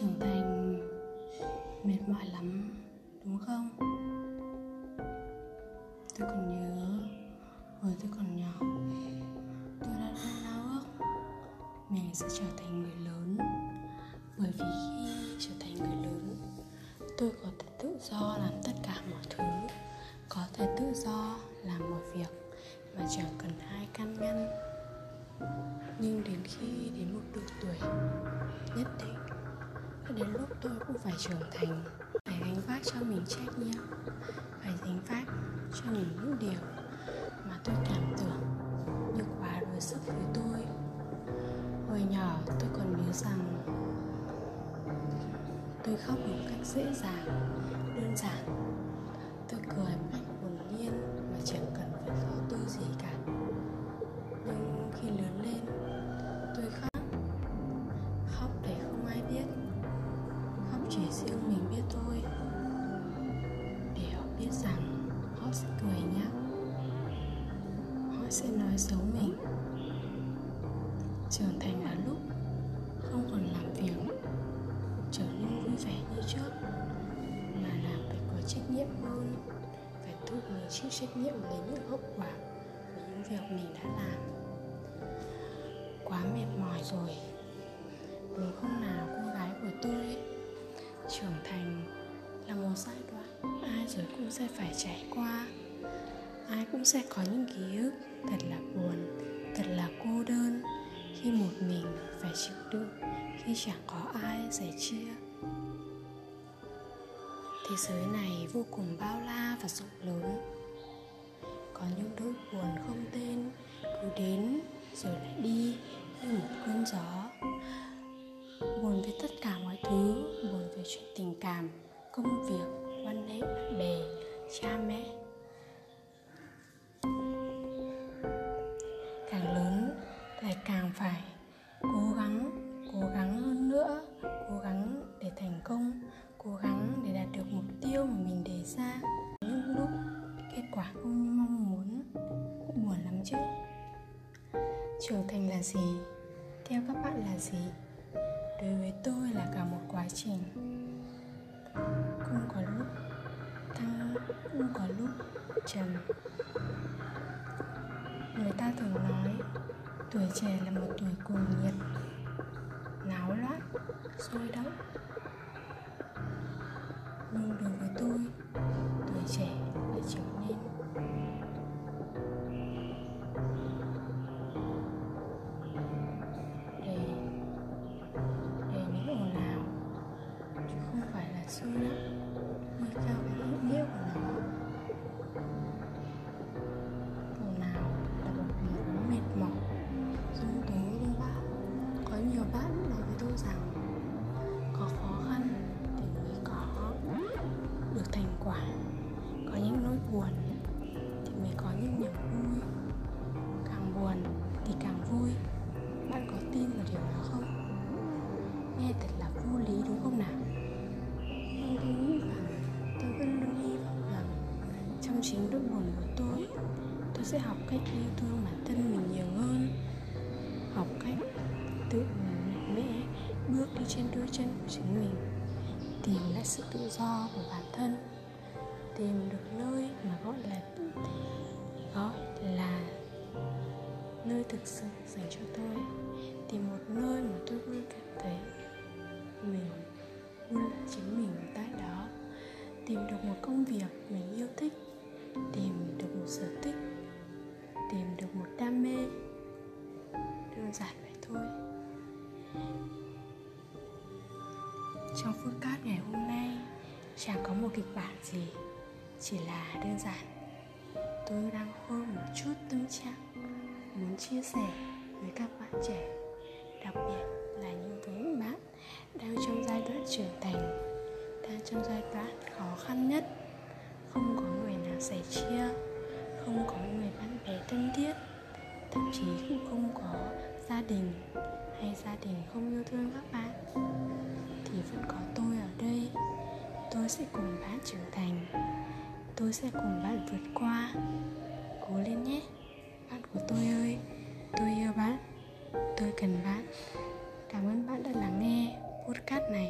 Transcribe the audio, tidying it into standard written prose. Trưởng thành mệt mỏi lắm, đúng không? Tôi còn nhớ hồi tôi còn nhỏ, tôi đã luôn ao ước mình sẽ trở thành người lớn. Bởi vì khi trở thành người lớn, tôi có thể tự do làm tất cả mọi thứ, có thể tự do làm mọi việc mà chẳng cần ai can ngăn. Nhưng đến khi đến một độ tuổi nhất định, đến lúc tôi cũng phải trưởng thành, phải gánh vác cho mình trách nhiệm, phải gánh vác cho mình những điều mà tôi cảm tưởng như quá đối sức với tôi. Hồi nhỏ tôi còn nhớ rằng tôi khóc một cách dễ dàng, đơn giản. Tôi cười một cách hồn nhiên mà chẳng cần phải khó tư gì cả. Nhưng khi lớn lên, tôi khóc để không ai biết, chỉ riêng mình biết thôi, để họ biết rằng họ sẽ cười nhá, họ sẽ nói xấu mình. Trưởng thành là lúc không còn làm việc trở nên vui vẻ như trước, mà làm phải có trách nhiệm hơn, phải tự mình chịu trách nhiệm về những hậu quả của những việc mình đã làm. Quá mệt mỏi rồi, đúng không nào cô gái của tôi? Trưởng thành là một giai đoạn ai rồi cũng sẽ phải trải qua. Ai cũng sẽ có những ký ức thật là buồn, thật là cô đơn, khi một mình phải chịu đựng, khi chẳng có ai sẻ chia. Thế giới này vô cùng bao la và rộng lớn, có những nỗi buồn không tên cứ đến rồi lại đi như một cơn gió. Buồn với tất cả mọi thứ, buồn về chuyện tình cảm, công việc, quan hệ bạn bè, cha mẹ. Càng lớn lại càng phải cố gắng hơn nữa, cố gắng để thành công, cố gắng để đạt được mục tiêu mà mình đề ra. Những lúc kết quả không như mong muốn cũng buồn lắm chứ. Trưởng thành là gì? Theo các bạn là gì? Đối với tôi là cả một quá trình, cũng có lúc thăng, cũng có lúc trầm. Người ta thường nói tuổi trẻ là một tuổi cuồng nhiệt, náo loạn, sôi động. Nhưng đối với tôi, tuổi trẻ đã trở nên sôi lắm, như cao cái hữu nghĩa của nó. Mùa nào là một mùa mệt mỏi, dung túng như bão. Có nhiều bạn nói với tôi rằng có khó khăn thì mới có được thành quả, có những nỗi buồn thì mới có những niềm vui, càng buồn thì càng vui. Bạn có tin vào điều đó không? Nghe thật là vô lý đúng không nào? Tôi vẫn luôn hy vọng rằng trong chính nỗi buồn của tôi sẽ học cách yêu thương bản thân mình nhiều hơn, học cách tự mạnh mẽ bước đi trên đôi chân của chính mình, tìm lại sự tự do của bản thân, tìm được nơi mà gọi là nơi thực sự dành cho tôi, tìm một nơi mà tôi luôn cảm thấy mình luôn là chính mình ở tại đó, tìm được một công việc mình yêu thích, tìm được một sở thích, tìm được một đam mê, đơn giản vậy thôi. Trong podcast ngày hôm nay chẳng có một kịch bản gì, chỉ là đơn giản tôi đang khơi một chút tâm trạng muốn chia sẻ với các bạn trẻ, đặc biệt là những bạn đang trong giai đoạn trưởng thành, đang trong giai đoạn khó khăn nhất. Không có người nào sẻ chia, không có người bạn bè thân thiết, thậm chí cũng không có gia đình, hay gia đình không yêu thương các bạn, thì vẫn có tôi ở đây. Tôi sẽ cùng bạn trưởng thành, tôi sẽ cùng bạn vượt qua. Cố lên nhé, bạn của tôi ơi. Tôi yêu bạn, tôi cần bạn. Cảm ơn bạn đã lắng nghe. podcast này.